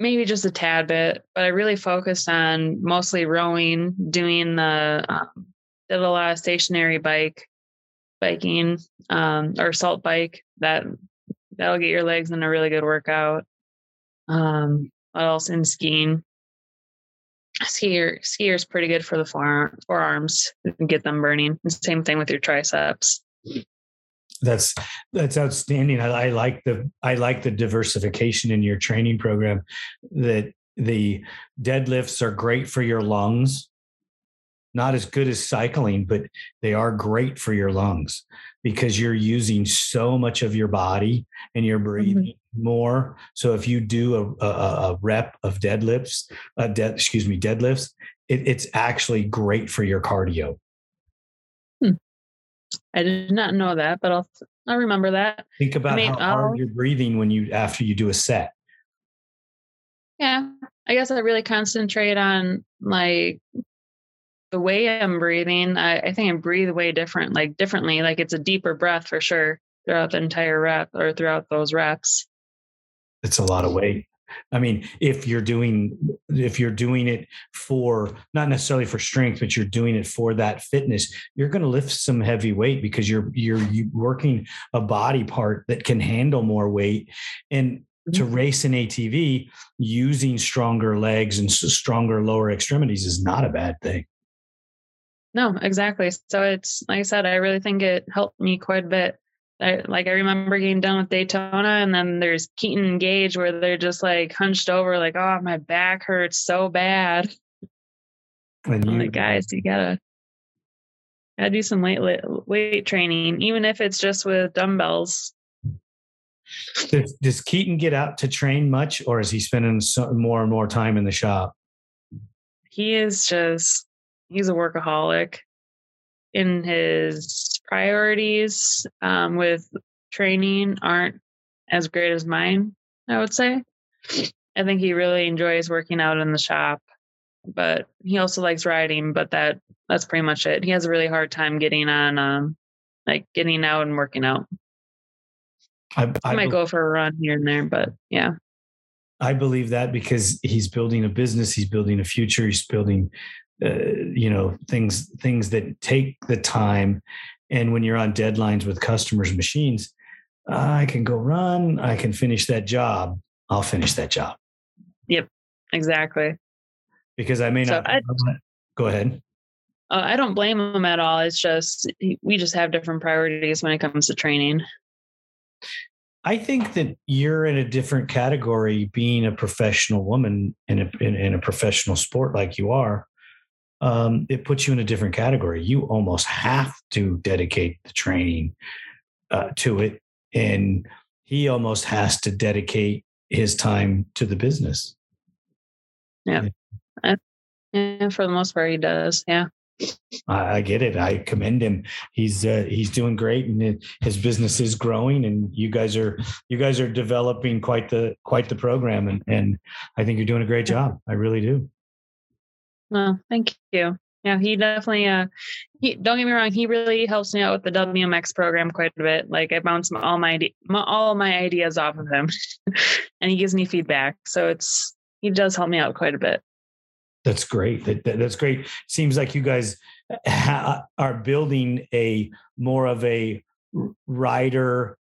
Maybe just a tad bit, but I really focused on mostly rowing, did a lot of stationary biking, or assault bike. That'll get your legs in a really good workout. What else? In skiing. Skier is pretty good for the forearms and get them burning. The same thing with your triceps. That's outstanding. I like the diversification in your training program. That the deadlifts are great for your lungs. Not as good as cycling, but they are great for your lungs because you're using so much of your body and you're breathing more. So if you do a rep of deadlifts, it's actually great for your cardio. I did not know that, but I'll remember that. Think about how hard you're breathing after you do a set. Yeah. I guess I really concentrate on like the way I'm breathing. I think I breathe way differently. Like it's a deeper breath for sure throughout the entire rep or throughout those reps. It's a lot of weight. I mean, if you're doing it for, not necessarily for strength, but you're doing it for that fitness, you're going to lift some heavy weight because you're working a body part that can handle more weight. And to race an ATV using stronger legs and stronger lower extremities is not a bad thing. No, exactly. So it's, like I said, I really think it helped me quite a bit. I remember getting done with Daytona, and then there's Keaton and Gage where they're just like hunched over, like, oh, my back hurts so bad. And I'm like, guys, you gotta do some weight training, even if it's just with dumbbells. Does Keaton get out to train much, or is he spending more and more time in the shop? He is he's a workaholic in his priorities, with training aren't as great as mine, I would say. I think he really enjoys working out in the shop, but he also likes riding, but that's pretty much it. He has a really hard time getting out and working out. I might go for a run here and there, but yeah. I believe that because he's building a business, he's building a future, he's building, things that take the time. And when you're on deadlines with customers' machines, I can go run, I can finish that job. I'll finish that job. Yep, exactly. Because I may not Go ahead. I don't blame him at all. It's just, we just have different priorities when it comes to training. I think that you're in a different category being a professional woman in a professional sport like you are. It puts you in a different category. You almost have to dedicate the training to it. And he almost has to dedicate his time to the business. Yeah. And for the most part, he does. Yeah. I get it. I commend him. He's doing great, and his business is growing. And you guys are developing quite the program. And I think you're doing a great job. I really do. Well, thank you. Yeah, he definitely. Don't get me wrong. He really helps me out with the WMX program quite a bit. Like, I bounce all my ideas off of him, and he gives me feedback. So he does help me out quite a bit. That's great. That's great. Seems like you guys are building a more of a rider.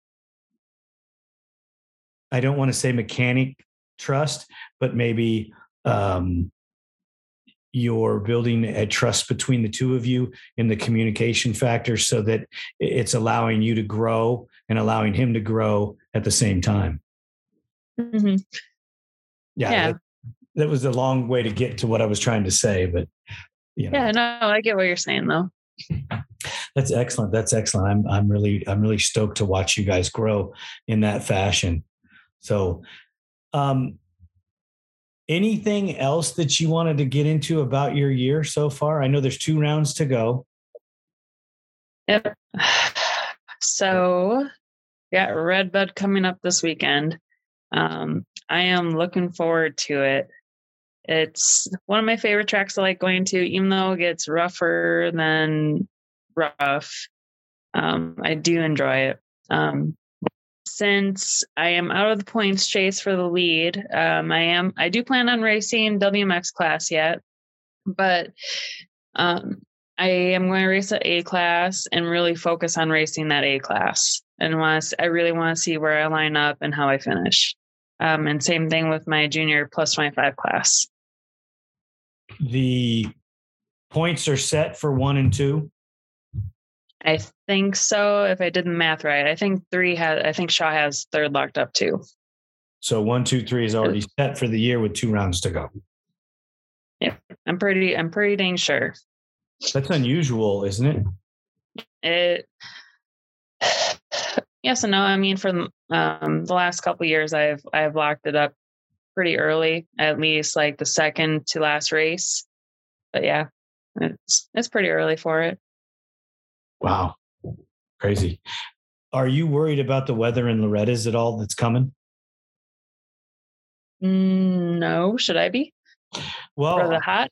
I don't want to say mechanic trust, but maybe you're building a trust between the two of you in the communication factor, so that it's allowing you to grow and allowing him to grow at the same time. Mm-hmm. Yeah. That was a long way to get to what I was trying to say, but yeah, no, I get what you're saying though. That's excellent. That's excellent. I'm really stoked to watch you guys grow in that fashion. So, anything else that you wanted to get into about your year so far? I know there's 2 rounds to go. Yep. So yeah, Red Bud coming up this weekend. I am looking forward to it. It's one of my favorite tracks I like going to, even though it gets rougher than rough. I do enjoy it. Since I am out of the points chase for the lead, I do plan on racing WMX class yet, but I am going to race at A class and really focus on racing that A class. And I really want to see where I line up and how I finish. And same thing with my junior plus 25 class. The points are set for 1 and 2. I think so. If I did the math right, I think Shaw has 3rd locked up too. So 1, 2, 3 is already set for the year with 2 rounds to go. Yeah, I'm pretty dang sure. That's unusual, isn't it? Yes and no. I mean, for the last couple of years, I've locked it up pretty early, at least like the second to last race. But yeah, it's pretty early for it. Wow, crazy! Are you worried about the weather in Loretta's at all? That's coming. No, should I be? Well, for the hot?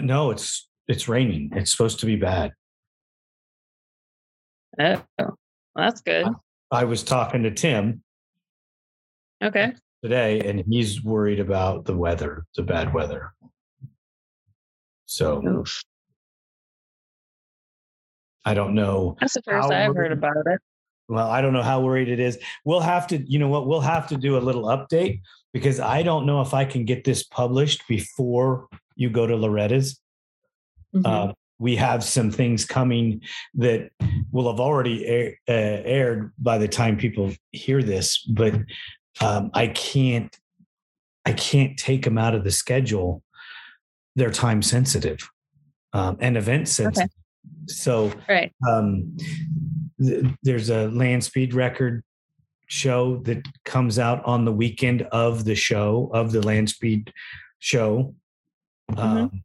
No, it's raining. It's supposed to be bad. Oh, well, that's good. I was talking to Tim today, and he's worried about the weather, the bad weather. So oof. I don't know. That's the first I've heard about it. Well, I don't know how worried it is. We'll have to, you know what, we'll have to do a little update, because I don't know if I can get this published before you go to Loretta's. Mm-hmm. We have some things coming that will have already aired by the time people hear this, but I can't take them out of the schedule. They're time sensitive and event sensitive. Okay. So right. There's a land speed record show that comes out on the weekend of the show, of the land speed show. Mm-hmm.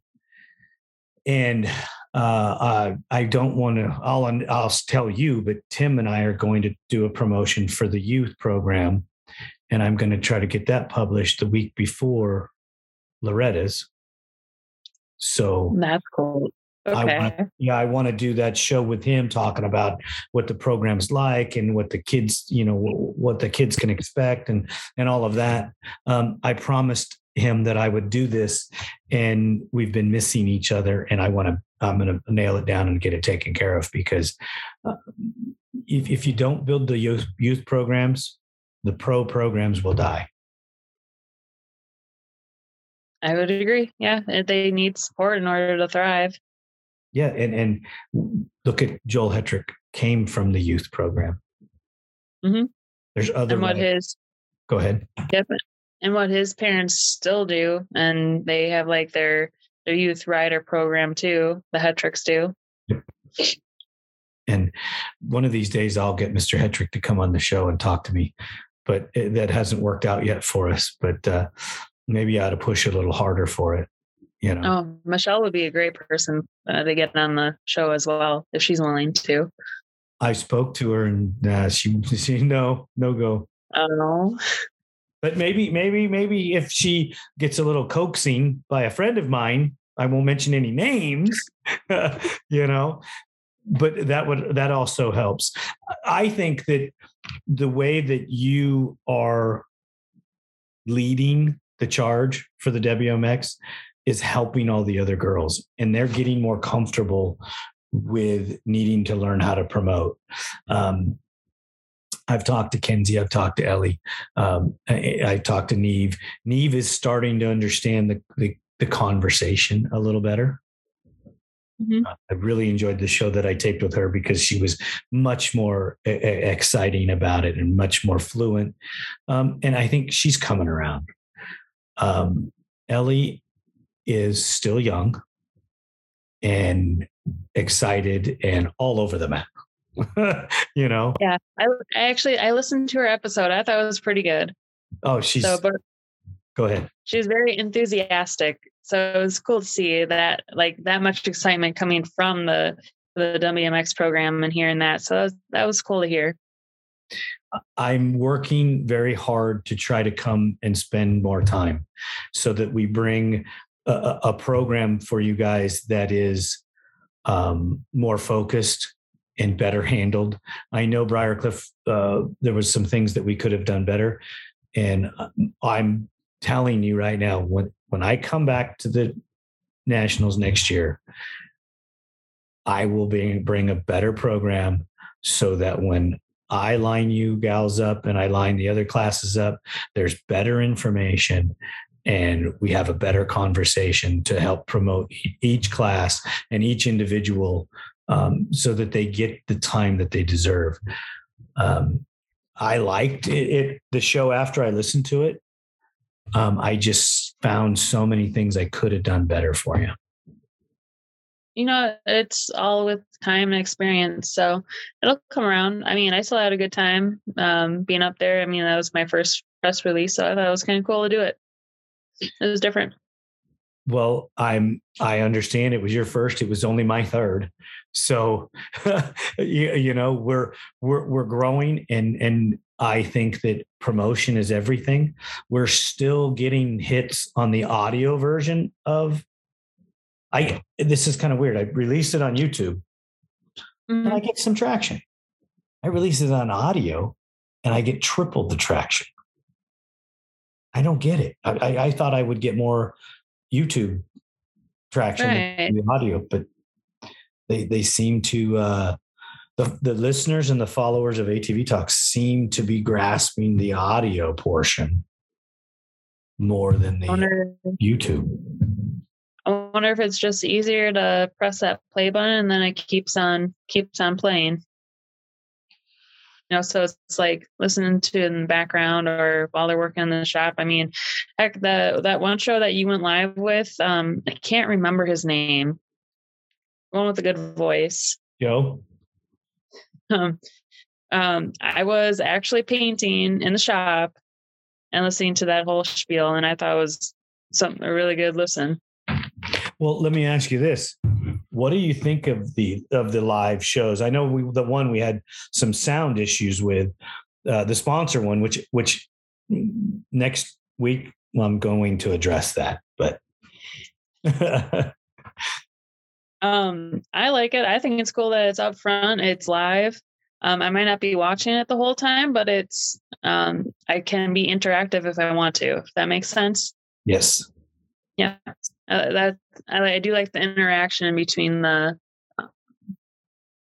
And I don't want to, I'll tell you, but Tim and I are going to do a promotion for the youth program, and I'm going to try to get that published the week before Loretta's. So that's cool. Okay. I want to do that show with him, talking about what the program's like and what the kids, you know, what the kids can expect and all of that. I promised him that I would do this, and we've been missing each other, and I'm going to nail it down and get it taken care of, because if you don't build the youth programs, the pro programs will die. I would agree. Yeah. They need support in order to thrive. Yeah. And look at Joel Hetrick, came from the youth program. Mm-hmm. There's other, and what his, go ahead. Yep. And what his parents still do. And they have like their youth rider program too. The Hetricks do. Yep. And one of these days I'll get Mr. Hetrick to come on the show and talk to me, but that hasn't worked out yet for us, but, maybe I ought to push a little harder for it, you know. Oh, Michelle would be a great person to get on the show as well if she's willing to. I spoke to her and she no go. Oh. But maybe if she gets a little coaxing by a friend of mine, I won't mention any names, you know. But that also helps. I think that the way that you are leading the charge for the WMX is helping all the other girls, and they're getting more comfortable with needing to learn how to promote. I've talked to Kinsey. I've talked to Ellie. I've talked to Neve. Neve is starting to understand the conversation a little better. Mm-hmm. I really enjoyed the show that I taped with her because she was much more exciting about it and much more fluent. And I think she's coming around. Ellie is still young and excited and all over the map, you know? Yeah. I listened to her episode. I thought it was pretty good. Oh, go ahead. She's very enthusiastic. So it was cool to see that, like, that much excitement coming from the WMX program and hearing that. So that was cool to hear. I'm working very hard to try to come and spend more time so that we bring a program for you guys that is more focused and better handled. I know Briarcliff, there was some things that we could have done better. And I'm telling you right now, when I come back to the Nationals next year, I will bring a better program so that when I line you gals up and I line the other classes up, there's better information and we have a better conversation to help promote each class and each individual so that they get the time that they deserve. I liked it, the show after I listened to it. I just found so many things I could have done better for you. You know, it's all with time and experience, so it'll come around. I mean, I still had a good time being up there. I mean, that was my first press release, so I thought it was kind of cool to do it. It was different. Well, I understand it was your first. It was only my third. So, you know, we're growing, and I think that promotion is everything. We're still getting hits on the audio version of. This is kind of weird. I released it on YouTube and I get some traction. I release it on audio and I get triple the traction. I don't get it. I thought I would get more YouTube traction than the audio, but they seem to, the listeners and the followers of ATV Talk seem to be grasping the audio portion more than the YouTube. I wonder if it's just easier to press that play button and then it keeps on playing. You know, so it's like listening to it in the background or while they're working in the shop. I mean, heck, that one show that you went live with, I can't remember his name. One with a good voice. Joe. I was actually painting in the shop and listening to that whole spiel, and I thought it was a really good listen. Well, let me ask you this. What do you think of the live shows? I know the one we had some sound issues with, the sponsor one, which next week I'm going to address that, but I like it. I think it's cool that it's up front, it's live. I might not be watching it the whole time, but it's I can be interactive if I want to, if that makes sense. Yes. Yeah. That I do like the interaction between the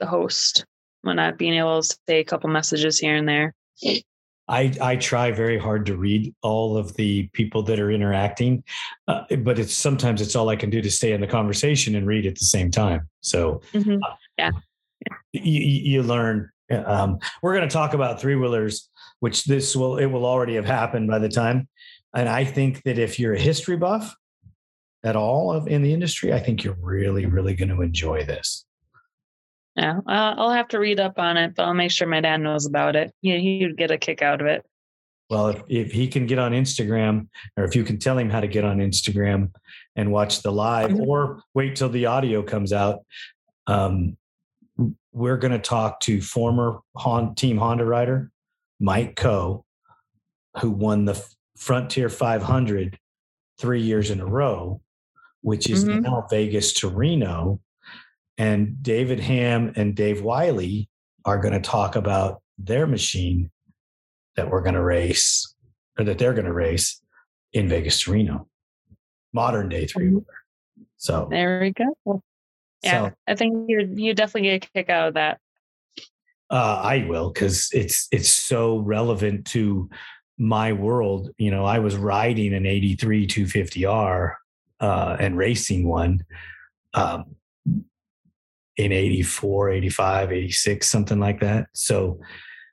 host when not being able to say a couple messages here and there. I try very hard to read all of the people that are interacting, but sometimes it's all I can do to stay in the conversation and read at the same time. So you learn. We're going to talk about three-wheelers, which it will already have happened by the time. And I think that if you're a history buff at all in the industry, I think you're really, really going to enjoy this. Yeah, I'll have to read up on it, but I'll make sure my dad knows about it. He'd get a kick out of it. Well, if he can get on Instagram, or if you can tell him how to get on Instagram and watch the live, or wait till the audio comes out. We're going to talk to former Team Honda rider Mike Coe, who won the Frontier 500 3 years in a row, which is now Vegas to Reno. And David Ham and Dave Wiley are going to talk about their machine that they're going to race in Vegas to Reno, modern day three-wheeler. So there we go. Yeah, so, I think you definitely get a kick out of that. I will, because it's so relevant to my world. You know, I was riding an 83 250R and racing one in 84, 85, 86, something like that. So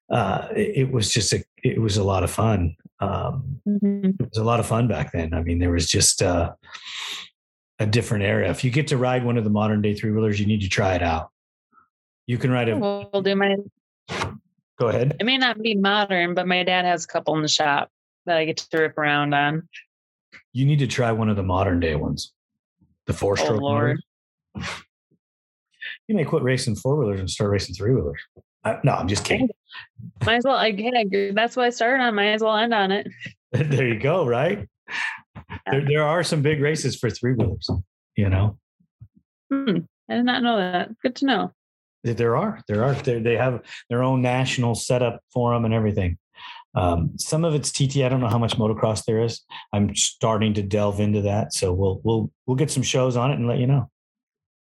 it was a lot of fun. It was a lot of fun back then. I mean, there was just a different era. If you get to ride one of the modern day three wheelers, you need to try it out. You can ride it. We'll do mine. Go ahead. It may not be modern, but my dad has a couple in the shop that I get to rip around on. You need to try one of the modern day ones. The four-stroke. Oh, Lord. You may quit racing four-wheelers and start racing three-wheelers. No, I'm just kidding. Might as well. That's what I started on. Might as well end on it. There you go, right? There are some big races for three-wheelers, you know? I did not know that. Good to know. There are. They have their own national setup for them and everything. Some of it's TT. I don't know how much motocross there is. I'm starting to delve into that. So we'll get some shows on it and let you know.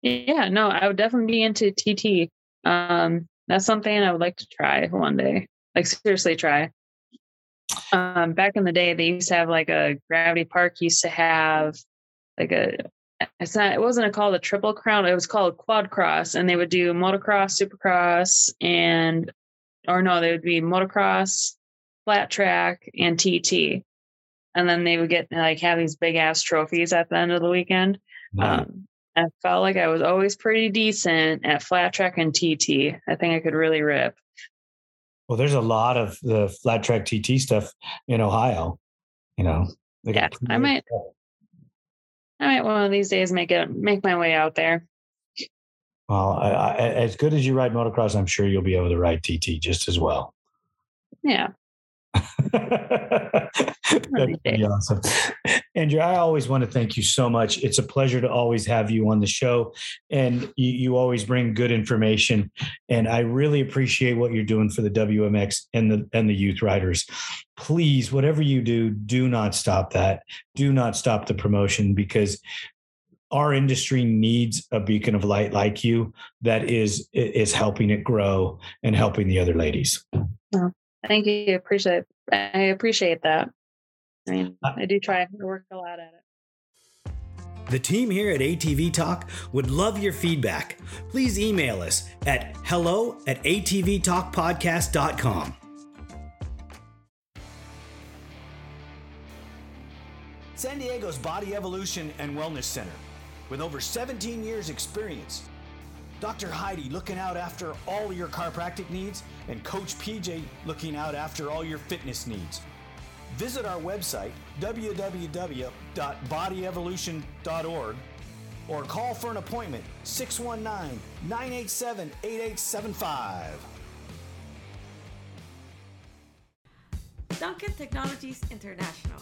Yeah, no, I would definitely be into TT. That's something I would like to try one day. Like, seriously try. Back in the day, they used to have like a Gravity Park used to have like it wasn't called a Triple Crown. It was called Quad Cross, and they would do motocross, supercross, they would be motocross, flat track, and TT. And then they would have these big ass trophies at the end of the weekend. Wow. I felt like I was always pretty decent at flat track and TT. I think I could really rip. Well, there's a lot of the flat track TT stuff in Ohio, you know. Yeah, I might one of these days make my way out there. Well, as good as you ride motocross, I'm sure you'll be able to ride TT just as well. Yeah. That'd be awesome. Andrew, I always want to thank you so much. It's a pleasure to always have you on the show, and you always bring good information, and I really appreciate what you're doing for the WMX and the youth riders. Please, whatever you do, do not stop that. Do not stop the promotion, because our industry needs a beacon of light like you that is helping it grow and helping the other ladies. Oh. Thank you. I appreciate that. I mean, I do try to work a lot at it. The team here at ATV Talk would love your feedback. Please email us at hello@atvtalkpodcast.com. San Diego's Body Evolution and Wellness Center, with over 17 years experience. Dr. Heidi looking out after all your chiropractic needs, and Coach PJ looking out after all your fitness needs. Visit our website, www.bodyevolution.org, or call for an appointment, 619-987-8875. Duncan Technologies International,